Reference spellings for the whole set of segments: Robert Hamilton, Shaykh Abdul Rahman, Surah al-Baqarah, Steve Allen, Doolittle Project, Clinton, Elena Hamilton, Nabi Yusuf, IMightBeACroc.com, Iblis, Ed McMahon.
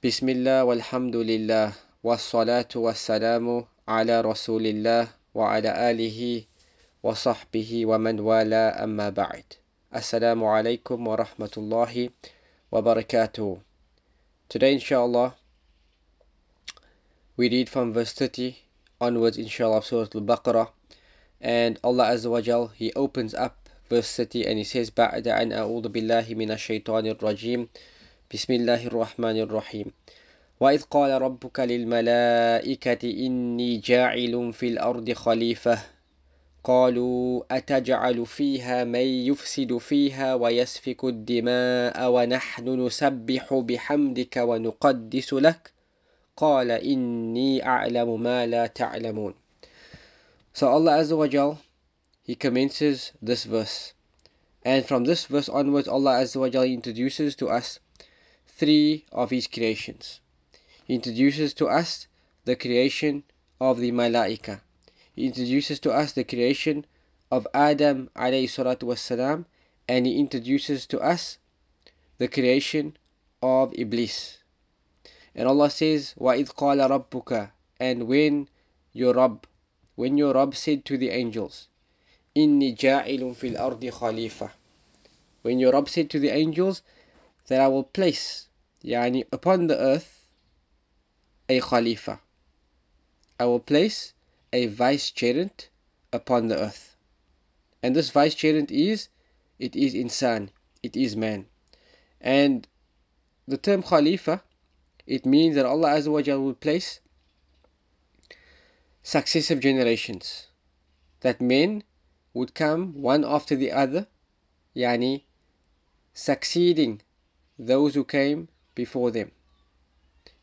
Bismillah walhamdulillah wassalatu wassalamu ala rasulillah wa ala alihi wa sahbihi wa man wala amma ba'd. Assalamu alaikum wa rahmatullahi wa barakatuh. Today inshallah we read from verse 30 onwards inshallah of Surah al-Baqarah, and Allah Azza wa Jal, he opens up verse 30 and he says بَعْدَ أَنْ أَعُوذُ بِاللَّهِ مِنَ الشَّيْطَانِ الرَّجِيمِ بسم الله الرحمن الرحيم وإذ قال ربك للملائكة إني جاعل في الأرض خليفة قالوا أتجعل فيها من يفسد فيها ويسفك الدماء ونحن نسبح بحمدك ونقدس لك قال إني أعلم ما لا تعلمون. So Allah Azza wa Jal, he commences this verse, and from this verse onwards Allah Azza wa Jal introduces to us three of his creations. He introduces to us the creation of the Malaika. He introduces to us the creation of Adam alayhi salatu wassalam, and he introduces to us the creation of Iblis. And Allah says, وَإِذْ قَالَ رَبُّكَ, and when your Rabb said to the angels, إِنِّي جَاعِلٌ فِي الْأَرْضِ خَلِيفَةٌ, when your Rabb said to the angels that I will place upon the earth a Khalifa, I will place a vicegerent upon the earth. And this vicegerent is insan, it is man. And the term Khalifa, it means that Allah Azza wa Jal will place successive generations, that men would come one after the other, succeeding those who came before them.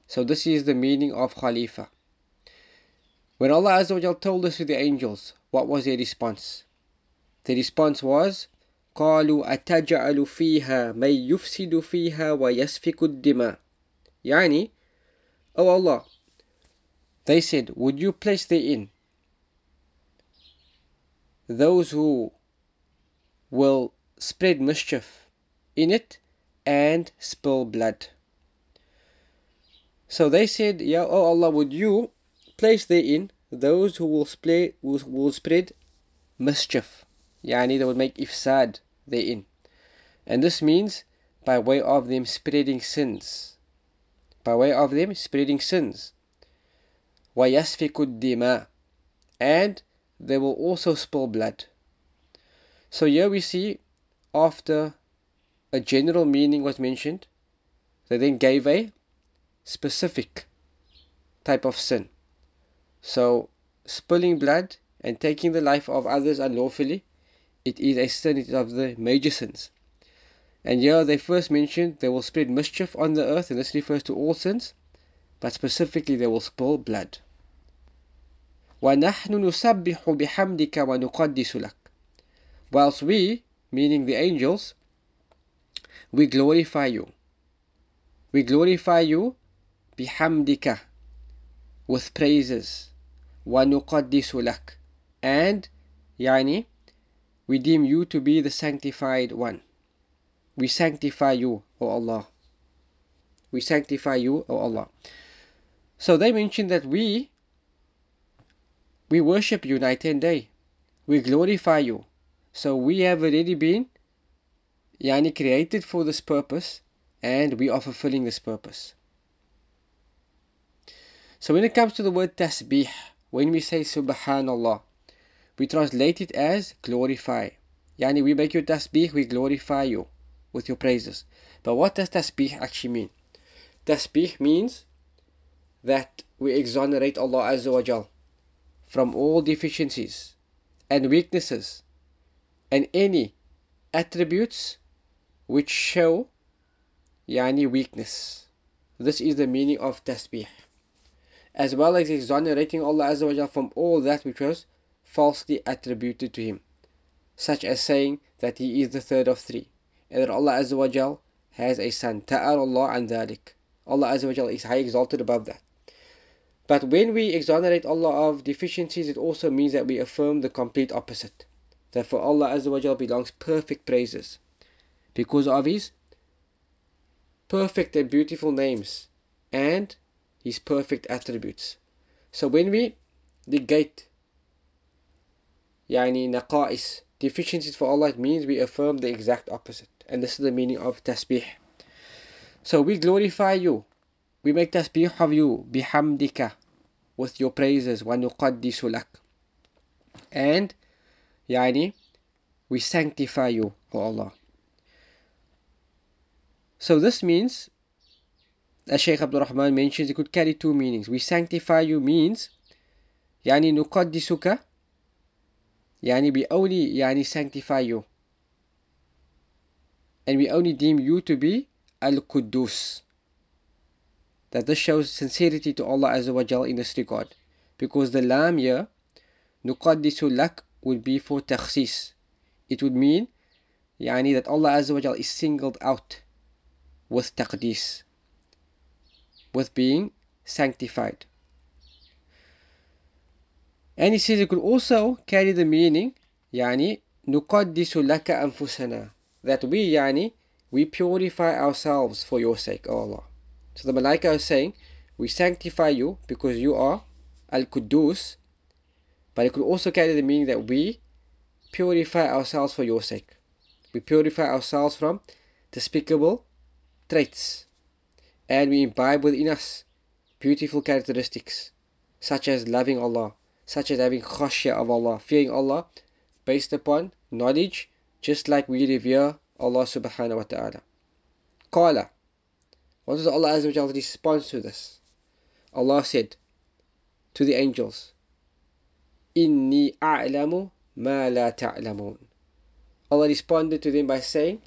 So this is the meaning of Khalifa. When Allah Azza wa Jal told us to the angels, what was their response? The response was, قَالُوا أَتَجْعَلُ فِيهَا مَنْ يُفْسِدُ فِيهَا وَيَسْفِكُ الدِّمَاءَ. O Allah, they said, would you place therein those who will spread mischief in it and spill blood? So they said, O Allah, would you place therein those who will spread mischief, they would make ifsad therein. And this means by way of them spreading sins, وَيَسْفِكُ الدِّمَاءَ, and they will also spill blood. So here we see, after a general meaning was mentioned, they then gave a specific type of sin. So spilling blood and taking the life of others unlawfully, it is a sin, it is of the major sins. And here they first mentioned they will spread mischief on the earth, and this refers to all sins, but specifically they will spill blood. وَنَحْنُ نُسَبِّحُ بِحَمْدِكَ وَنُقَدِّسُ لَكَ, whilst we, meaning the angels, we glorify you. We glorify you bihamdika, with praises, wa nuqaddisu lak, and we deem you to be the sanctified one. We sanctify you, O Allah. We sanctify you, O Allah. So they mentioned that we worship you night and day. We glorify you. So we have already been created for this purpose, and we are fulfilling this purpose. So when it comes to the word tasbih, when we say subhanallah, we translate it as glorify. We make you tasbih, we glorify you with your praises. But what does tasbih actually mean? Tasbih means that we exonerate Allah Azza wa Jal from all deficiencies and weaknesses and any attributes which show weakness. This is the meaning of tasbih, as well as exonerating Allah Azza wa Jal from all that which was falsely attributed to him, such as saying that he is the third of three, and that Allah Azza wa Jal has a son. Ta'ala Allah an dhalik. Allah Azza wa Jal is high exalted above that. But when we exonerate Allah of deficiencies, it also means that we affirm the complete opposite, that for Allah Azza wa Jal belongs perfect praises, because of his perfect and beautiful names and His perfect attributes. So when we negate naqa'is, deficiencies for Allah, it means we affirm the exact opposite. And this is the meaning of tasbih. So we glorify you, we make tasbih of you, bihamdika, with your praises, wa nuqaddisu lak, and we sanctify you, O Allah. So this means, as Shaykh Abdul Rahman mentions, it could carry two meanings. We sanctify you means nuqaddisuka, we only sanctify you, and we only deem you to be al-Quddus. That this shows sincerity to Allah Azza wa Jal in this regard, because the lam here, nuqaddisu lak, would be for takhsis. It would mean that Allah Azza wa Jal is singled out with taqdis, with being sanctified. And he says it could also carry the meaning nuqaddisu laka anfusana, that we we purify ourselves for your sake, O Allah. So the Malaika is saying we sanctify you because you are al-Quddus, but it could also carry the meaning that we purify ourselves for your sake. We purify ourselves from despicable traits, and we imbibe within us beautiful characteristics, such as loving Allah, such as having khashya of Allah, fearing Allah based upon knowledge, just like we revere Allah subhanahu wa ta'ala. Qala, what is Allah Azza wa Jalla's response to this? Allah said to the angels, Inni a'lamu ma la ta'lamun. Allah responded to them by saying,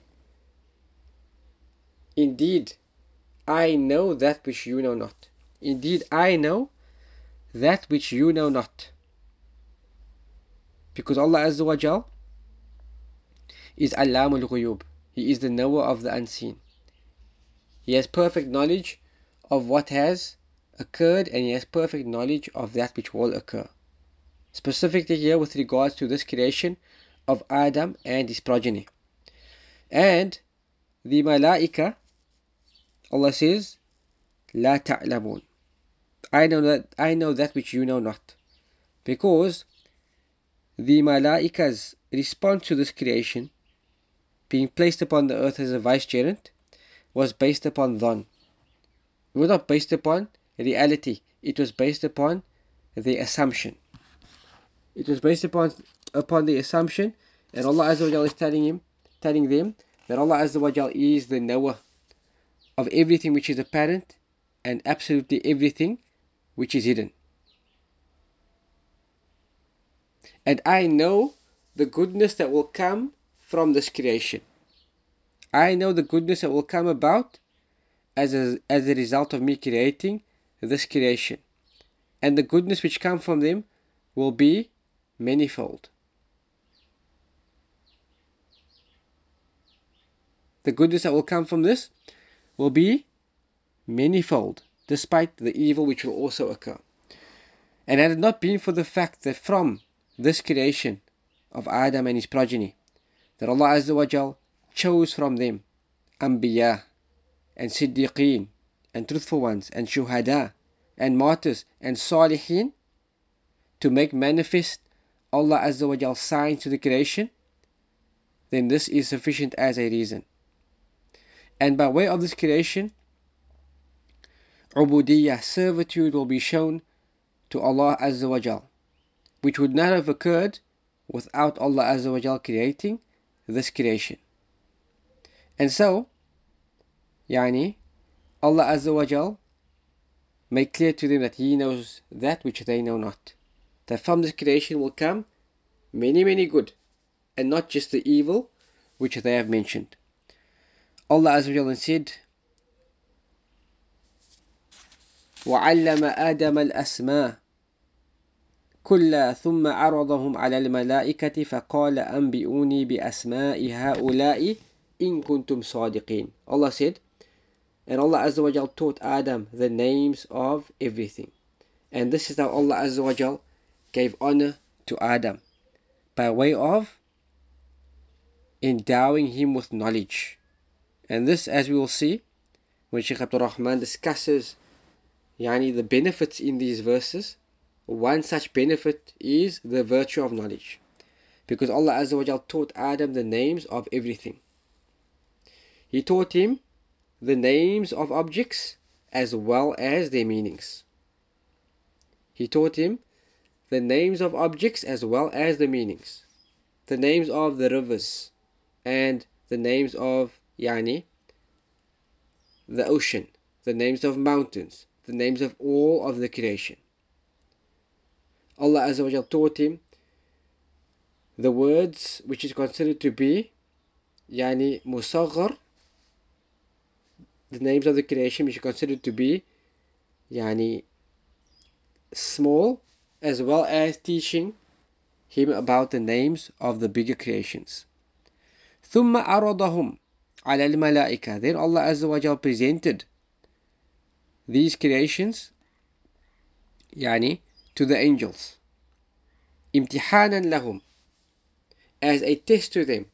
indeed, I know that which you know not. Indeed, I know that which you know not. Because Allah Azza wa Jal is Allamul Ghuyub. He is the knower of the unseen. He has perfect knowledge of what has occurred, and He has perfect knowledge of that which will occur. Specifically here with regards to this creation of Adam and his progeny. And the Malaika, Allah says, La ta'lamun. I know that which you know not. Because the Malaika's response to this creation, being placed upon the earth as a vicegerent, was based upon dhann. It was not based upon reality. It was based upon the assumption. It was based upon the assumption, and Allah Azza wa Jalla is telling them that Allah Azza wa Jalla is the knower of everything which is apparent and absolutely everything which is hidden. And I know the goodness that will come from this creation. I know the goodness that will come about as a result of me creating this creation. And the goodness which comes from them will be manifold. The goodness that will come from this will be manifold, despite the evil which will also occur. And had it not been for the fact that from this creation of Adam and his progeny, that Allah Azza wa Jal chose from them Anbiya and Siddiqeen and truthful ones and Shuhada and martyrs and Salihin, to make manifest Allah Azza wa Jal's signs to the creation, then this is sufficient as a reason. And by way of this creation, ubudiyya, servitude, will be shown to Allah Azza wa Jal, which would not have occurred without Allah Azza wa Jal creating this creation. And so, Allah Azza wa Jal made clear to them that He knows that which they know not. That from this creation will come many, many good, and not just the evil which they have mentioned. Allah Azza wa Jal said, وَعَلَّمَ آدَمَ الْأَسْمَاءَ كُلَّا ثُمَّ عَرَضَهُمْ عَلَى الْمَلَائِكَةِ فَقَالَ أَنْبِئُونِي بِأَسْمَاءِ هَؤُلَاءِ إِن كُنْتُمْ صَادِقِينَ. Allah said, and Allah Azza wa Jal taught Adam the names of everything. And this is how Allah Azza wa Jal gave honor to Adam, by way of endowing him with knowledge. And this, as we will see, when Shaykh Abdul Rahman discusses Yani the benefits in these verses. One such benefit is the virtue of knowledge, because Allah Azza wa Jal taught Adam the names of everything. He taught him the names of objects as well as their meanings. He taught him the names of objects as well as the meanings. The names of the rivers and the names of the ocean, the names of mountains, the names of all of the creation. Allah Azza wa Jal taught him the words which is considered to be musaghar, the names of the creation which is considered to be small, as well as teaching him about the names of the bigger creations. ثُمَّ عَرَضَهُمْ عَلَى الْمَلَائِكَةِ. Then Allah Azza wa Jal presented these creations to the angels, imtihanan lahum, as a test to them.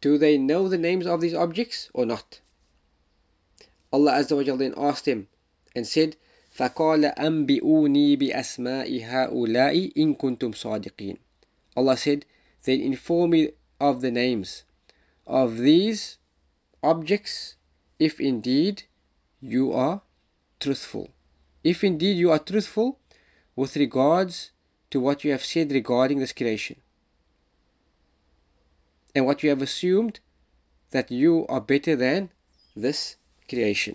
Do they know the names of these objects or not? Allah Azza wa Jal then asked them and said, فَقَالَ أَنْبِئُونِي بِأَسْمَاءِ هَؤُلَاءِ إِن كُنْتُمْ صَادِقِينَ. Allah said, then inform me of the names of these objects, if indeed you are truthful. If indeed you are truthful with regards to what you have said regarding this creation, and what you have assumed, that you are better than this creation.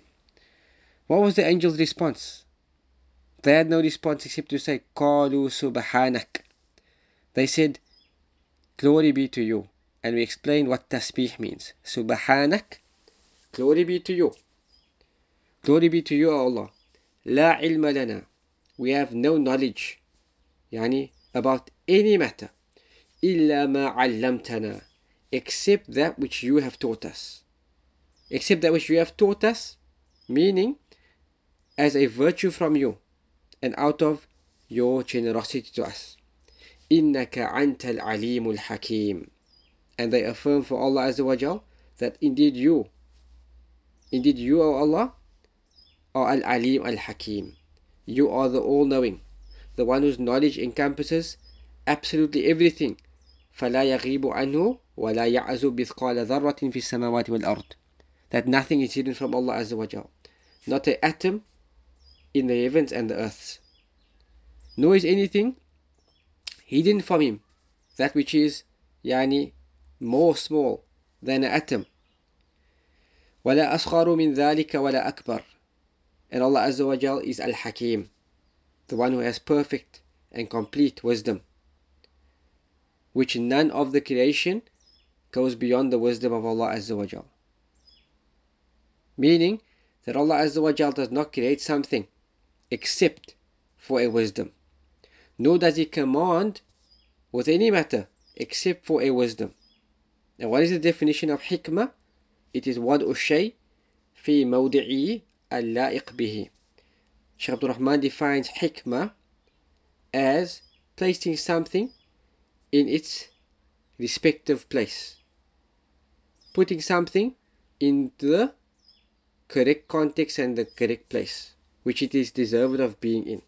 What was the angel's response? They had no response except to say, Qalu Subhanak. They said, glory be to you. And we explained what tasbih means. Subhanak, glory be to you. Glory be to you, O Allah. La ilma lana. We have no knowledge about any matter, illa ma 'allamtana, except that which you have taught us. Except that which you have taught us, meaning as a virtue from you and out of your generosity to us. Innaka antal alimul hakim. And they affirm for Allah Azza wa Jal that indeed you, O Allah, are al-alim al-hakim. You are the all-knowing, the one whose knowledge encompasses absolutely everything. فَلَا يَغِيبُ عَنْهُ وَلَا يَعْزُ بِثْقَالَ ذَرَّةٍ فِي السَّمَاوَاتِ وَالْأَرْضِ. That nothing is hidden from Allah Azza wa Jal. Not an atom in the heavens and the earths. Nor is anything hidden from him, that which is more small than an atom. وَلَا أَصْغَرُ مِنْ ذَلِكَ وَلَا أَكْبَرُ. And Allah Azza wa Jal is Al-Hakim, the one who has perfect and complete wisdom, which none of the creation goes beyond the wisdom of Allah Azza wa Jal. Meaning that Allah Azza wa Jal does not create something except for a wisdom, nor does He command with any matter except for a wisdom. And what is the definition of hikmah? It is wad'u shay fi mawdi'i al-la'iq bihi. Shaykh Abdul Rahman defines hikmah as placing something in its respective place, putting something in the correct context and the correct place which it is deserved of being in.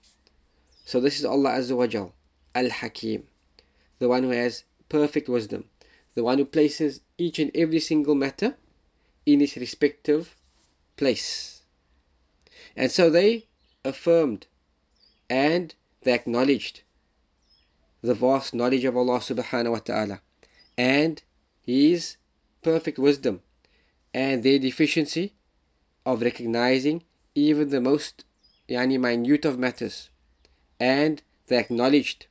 So this is Allah Azza wa Jal, Al-Hakim, the one who has perfect wisdom, the one who places each and every single matter in its respective place. And so they affirmed and they acknowledged the vast knowledge of Allah subhanahu wa ta'ala and His perfect wisdom, and their deficiency of recognizing even the most minute of matters. And they acknowledged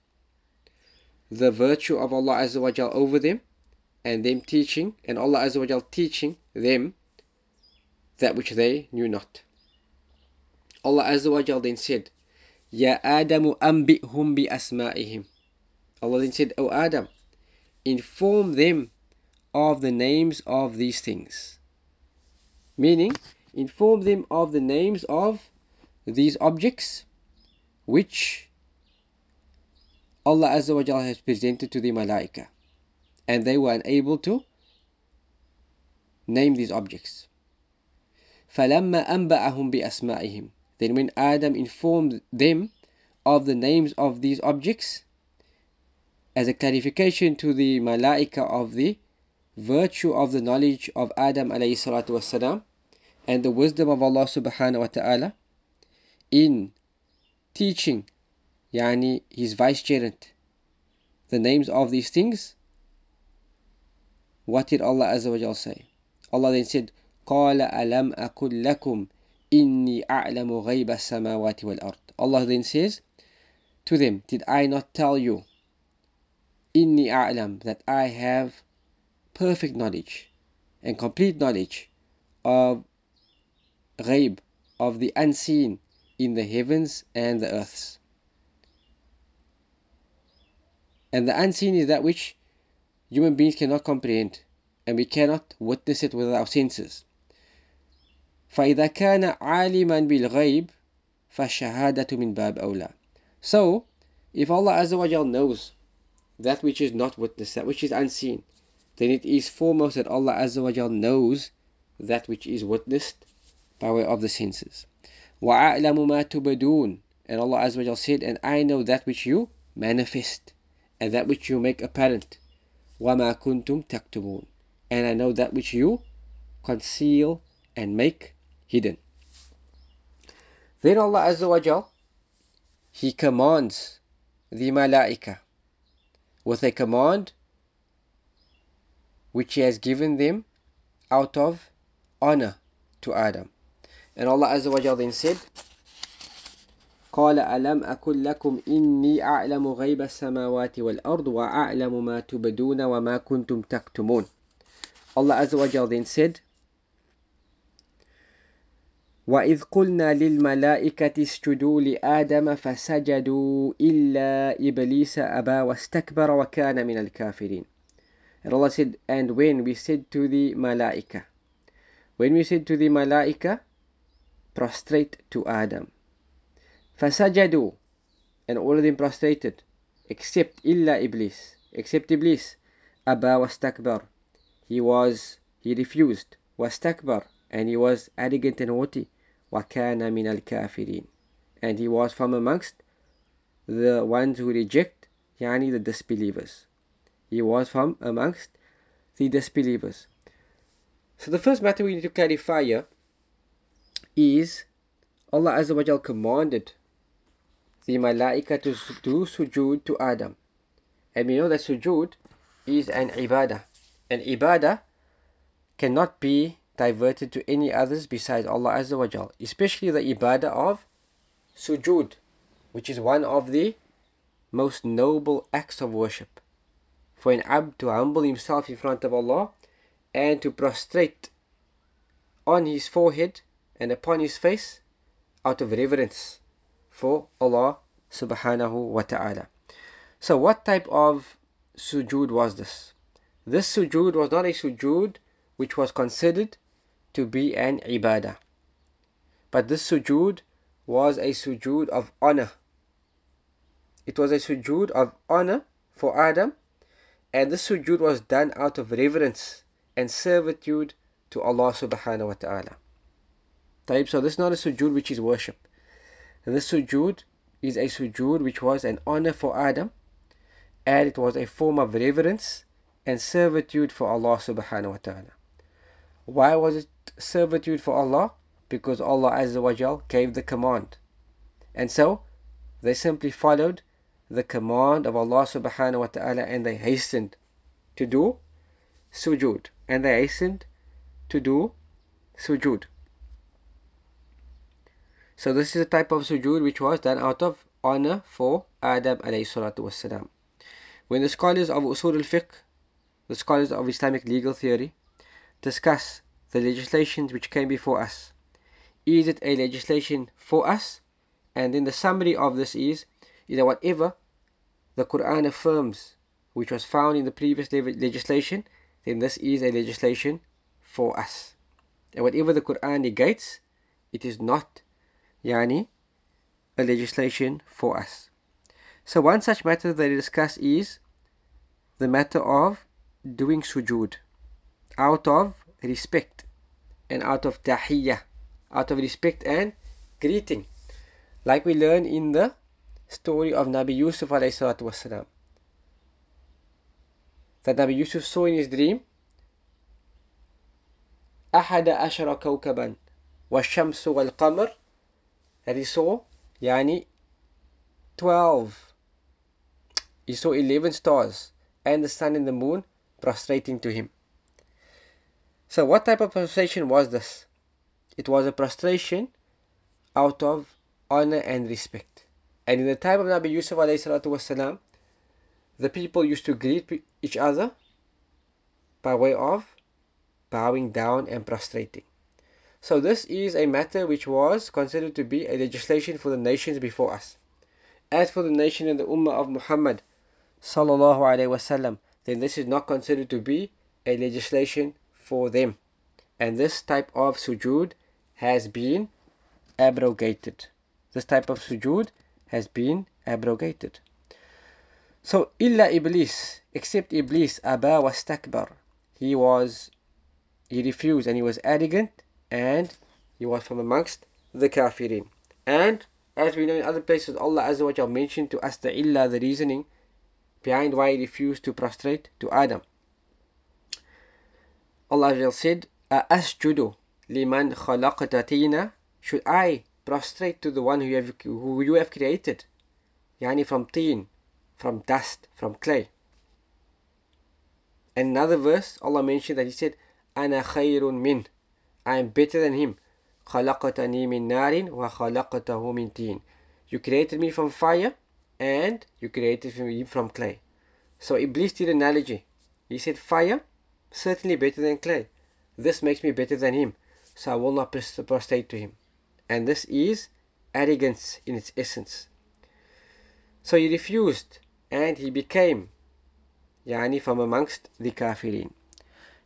the virtue of Allah Azza wa Jal over them, and them teaching, and Allah Azza wa Jal teaching them that which they knew not. Allah Azza wa Jal then said, Ya Adamu anbi'hum bi asma'ihim. Allah then said, O Adam, inform them of the names of these things. Meaning, inform them of the names of these objects which Allah Azza wa Jal has presented to the Malaika, and they were unable to name these objects. فَلَمَّا أَنْبَأَهُمْ بِأَسْمَائِهِمْ. Then when Adam informed them of the names of these objects, as a clarification to the malaika of the virtue of the knowledge of Adam alayhi salatu wasalam, and the wisdom of Allah subhanahu wa ta'ala in teaching his vicegerent the names of these things, what did Allah Azza wa Jal say? Allah then said, قَالَ أَلَمْ أَكُلْ لَكُمْ إِنِّي أَعْلَمُ غَيْبَ السَّمَاوَاتِ وَالْأَرْضِ. Allah then says to them, did I not tell you, إِنِّي أَعْلَمُ, that I have perfect knowledge and complete knowledge of غَيْب, of the unseen in the heavens and the earths. And the unseen is that which human beings cannot comprehend, and we cannot witness it with our senses. فَإِذَا كَانَ عَالِمًا بِالْغَيْبِ فَالشَّهَادَةُ مِنْ بَابِ أَوْلَى. So, if Allah Azza wa Jal knows that which is not witnessed, that which is unseen, then it is foremost that Allah Azza wa Jal knows that which is witnessed by way of the senses. وَأَعْلَمُ مَا تُبَدُونَ. And Allah Azza wa Jal said, and I know that which you manifest, and that which you make apparent. وَمَا كُنْتُمْ تَكْتُمُونَ. And I know that which you conceal and make hidden. Then Allah Azza wa Jal, He commands the malaika with a command which He has given them out of honor to Adam. And Allah Azza wa Jal then said, قال ألم أكن لكم إني أعلم غيب السماوات والأرض وأعلم ما تبدون وما كنتم تكتمون. Allah Azza wa Jal then said, وإذ قلنا للملائكة اسجدوا لآدم فسجدوا إلا إبليس أبى واستكبر وكان من الكافرين. And Allah said, and when we said to the malaika, prostrate to Adam, فَسَجَدُوا, and all of them prostrated, except إِلَّا إِبْلِيس, except Iblis, أَبَى وَاسْتَكْبَرْ, he refused, وَاسْتَكْبَرْ, and he was arrogant and haughty, وَكَانَ مِنَ الْكَافِرِينَ, and he was from amongst the ones who reject, the disbelievers. He was from amongst the disbelievers. So the first matter we need to clarify here is Allah Azza wa Jal commanded the malaika to do sujood to Adam. And we know that sujood is an ibadah. An ibadah cannot be diverted to any others besides Allah Azza wa Jal, especially the ibadah of sujood, which is one of the most noble acts of worship. For an abd to humble himself in front of Allah and to prostrate on his forehead and upon his face out of reverence for Allah subhanahu wa ta'ala. So what type of sujood was this? This sujood was not a sujood which was considered to be an ibadah, but this sujood was a sujood of honor. It was a sujood of honor for Adam, and this sujood was done out of reverence and servitude to Allah subhanahu wa ta'ala. So this is not a sujood which is worship. This sujood is a sujood which was an honor for Adam, and it was a form of reverence and servitude for Allah subhanahu wa ta'ala. Why was it servitude for Allah? Because Allah Azza wa Jal gave the command, and so they simply followed the command of Allah subhanahu wa ta'ala, and they hastened to do sujood, So this is a type of sujood which was done out of honor for Adam alayhi salatu wasalam. When the scholars of usul al-fiqh, the scholars of Islamic legal theory, discuss the legislations which came before us, is it a legislation for us? And then the summary of this is that whatever the Quran affirms which was found in the previous legislation, then this is a legislation for us. And whatever the Quran negates, it is not a legislation for us. So one such matter that we discuss is the matter of doing sujood out of respect and out of tahiyyah, out of respect and greeting, like we learn in the story of Nabi Yusuf ﷺ, that Nabi Yusuf saw in his dream أحد عشر كوكبا والشمس والقمر, that he saw 12, he saw 11 stars and the sun and the moon prostrating to him. So what type of prostration was this? It was a prostration out of honor and respect. And in the time of Nabi Yusuf ﷺ, the people used to greet each other by way of bowing down and prostrating. So this is a matter which was considered to be a legislation for the nations before us. As for the nation and the ummah of Muhammad ﷺ, then this is not considered to be a legislation for them, and this type of sujood has been abrogated. So illa Iblis, except Iblis, aba wastakbar, he refused and he was arrogant, and he was from amongst the kafirin. And as we know in other places, Allah Azza wa Jalla mentioned to us the illa, the reasoning behind why he refused to prostrate to Adam. Allah said, "Asjudu liman khalaqta tina," should I prostrate to the one who you have created? From teen, from dust, from clay. And another verse, Allah mentioned that he said, "Ana khayrun min," I am better than him. "Khalaqtani min narin wa khalaqtahu min teen," you created me from fire and you created me from clay. So Iblis did an analogy. He said, fire certainly better than clay. This makes me better than him, so I will not prostrate to him. And this is arrogance in its essence. So he refused and he became from amongst the kafirin.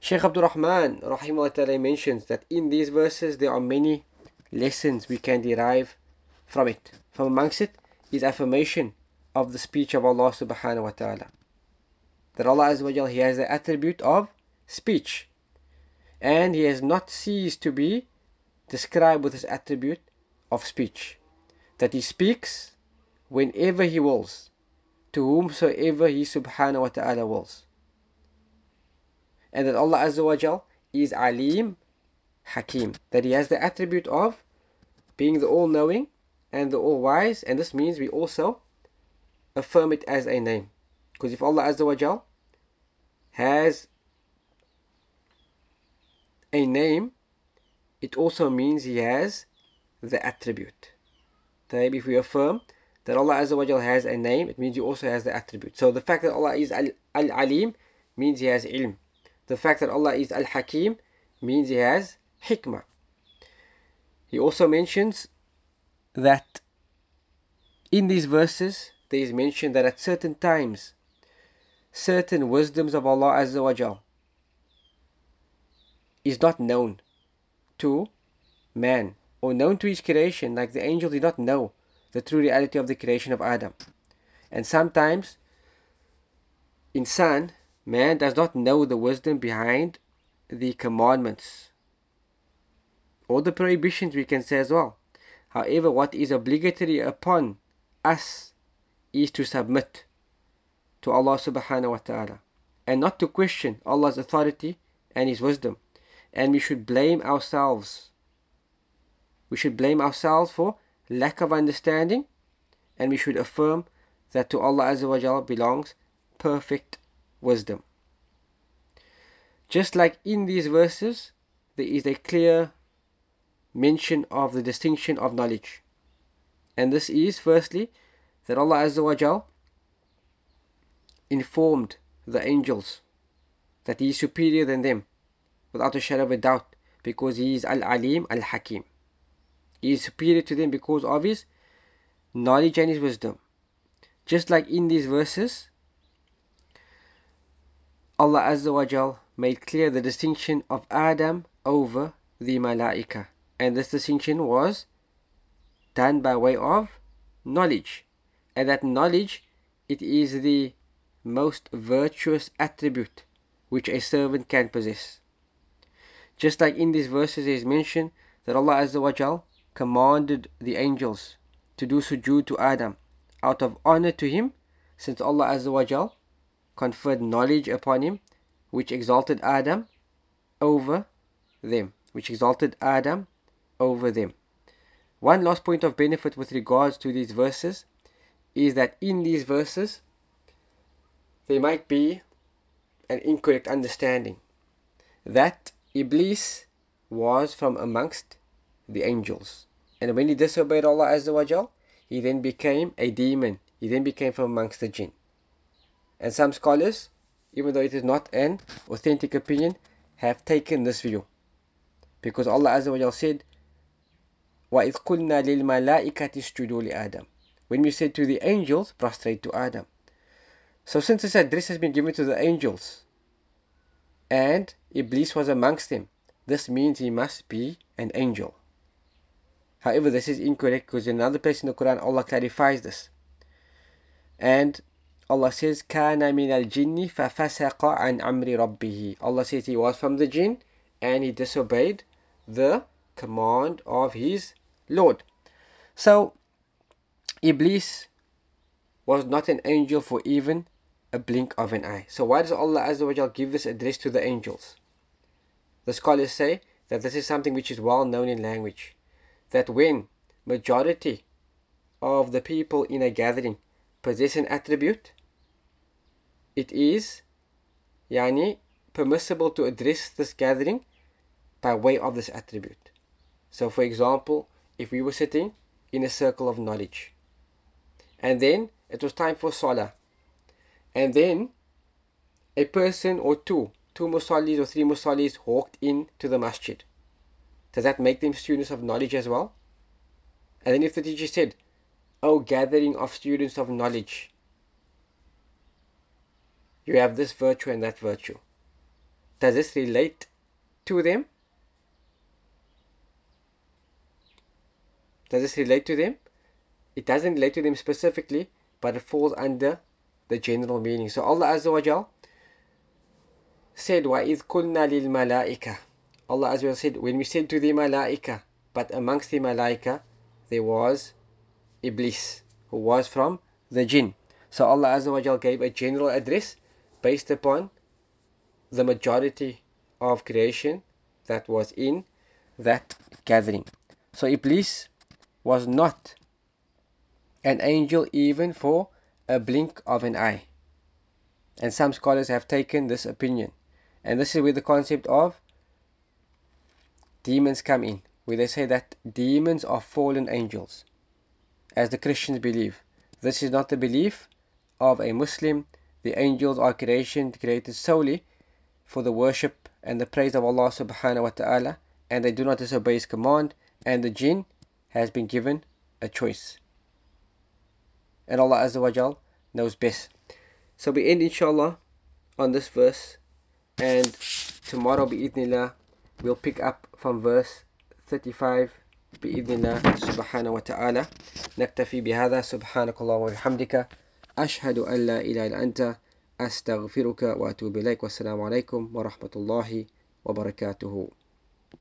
Shaykh Abdul Rahman rahimahullah mentions that in these verses there are many lessons we can derive from it. From amongst it is affirmation of the speech of Allah subhanahu wa ta'ala, that Allah Azza wa Jalla, he has the attribute of speech, and he has not ceased to be described with his attribute of speech, that he speaks whenever he wills, to whomsoever he subhanahu wa ta'ala wills, and that Allah Azza wa Jalla is Alim Hakim, that he has the attribute of being the all-knowing and the all-wise. And this means we also affirm it as a name, because if Allah Azza wa Jalla has a name, it also means he has the attribute. If we affirm that Allah Azza wa Jalla has a name, it means he also has the attribute. So the fact that Allah is Al-Alim means he has ilm. The fact that Allah is Al-Hakim means he has hikmah. He also mentions that in these verses there is mentioned that at certain times, certain wisdoms of Allah Azza wa Jalla is not known to man or known to his creation, like the angels did not know the true reality of the creation of Adam. And sometimes insan, man, does not know the wisdom behind the commandments or the prohibitions, we can say as well. However, what is obligatory upon us is to submit to Allah subhanahu wa ta'ala and not to question Allah's authority and his wisdom. And we should blame ourselves. We should blame ourselves for lack of understanding, and we should affirm that to Allah Azza wa Jalla belongs perfect wisdom. Just like in these verses, there is a clear mention of the distinction of knowledge. And this is firstly that Allah Azza wa Jalla informed the angels that he is superior than them, without a shadow of a doubt, because he is Al-Alim, Al-Hakim. He is superior to them because of his knowledge and his wisdom. Just like in these verses, Allah Azza wa Jal made clear the distinction of Adam over the Malaika. And this distinction was done by way of knowledge. And that knowledge, it is the most virtuous attribute which a servant can possess. Just like in these verses, it is mentioned that Allah Azza wa Jal commanded the angels to do sujood to Adam out of honor to him, since Allah Azza wa Jal conferred knowledge upon him, which exalted Adam over them. One last point of benefit with regards to these verses is that in these verses there might be an incorrect understanding that Iblis was from amongst the angels, and when he disobeyed Allah Azza wa Jal, he then became a demon, he then became from amongst the jinn. And some scholars, even though it is not an authentic opinion, have taken this view, because Allah Azza wa Jal said, وَإِذْ قُلْنَا لِلْمَلَائِكَةِ اسْجُدُوا لِآدَمَ, when we said to the angels, prostrate to Adam. So since this address has been given to the angels and Iblis was amongst them, this means he must be an angel. However, this is incorrect, because in another place in the Quran Allah clarifies this. And Allah says, كَانَ مِنَ الْجِنِّ فَفَسَقَ عَنْ أَمْرِ رَبِّهِ. Allah says he was from the jinn and he disobeyed the command of his Lord. So Iblis was not an angel for even a blink of an eye. So why does Allah Azza wa Jal give this address to the angels? The scholars say that this is something which is well known in language, that when majority of the people in a gathering possess an attribute, it is permissible to address this gathering by way of this attribute. So for example, if we were sitting in a circle of knowledge, and then it was time for Salah, and then a person or two Musallis or three Musallis walked in to the masjid, does that make them students of knowledge as well? And then if the teacher said, "O gathering of students of knowledge, you have this virtue and that virtue," does this relate to them? It doesn't relate to them specifically, but it falls under the general meaning. So Allah Azza wa Jal said, وَإِذْ قُلْنَا لِلْمَلَائِكَةِ, Allah Azza wa Jal said, when we said to the Malaika, but amongst the Malaika there was Iblis, who was from the jinn. So Allah Azza wa Jal gave a general address based upon the majority of creation that was in that gathering. So Iblis was not an angel even for a blink of an eye, and some scholars have taken this opinion, and this is where the concept of demons come in, where they say that demons are fallen angels, as the Christians believe. This is not the belief of a Muslim. The angels are created solely for the worship and the praise of Allah subhanahu wa ta'ala, and they do not disobey his command, and the jinn has been given a choice, and Allah Azza wa Jal knows best. So we end inshallah on this verse, and tomorrow bi'idhnillah we'll pick up from verse 35 bi'idhnillah subhanahu wa ta'ala. Naktafi bihadha, subhanakallah wa bihamdika, ashhadu an la ilaha illa anta, astaghfiruka wa atubu ilayk. Wassalamu alaykum wa rahmatullahi wa barakatuhu.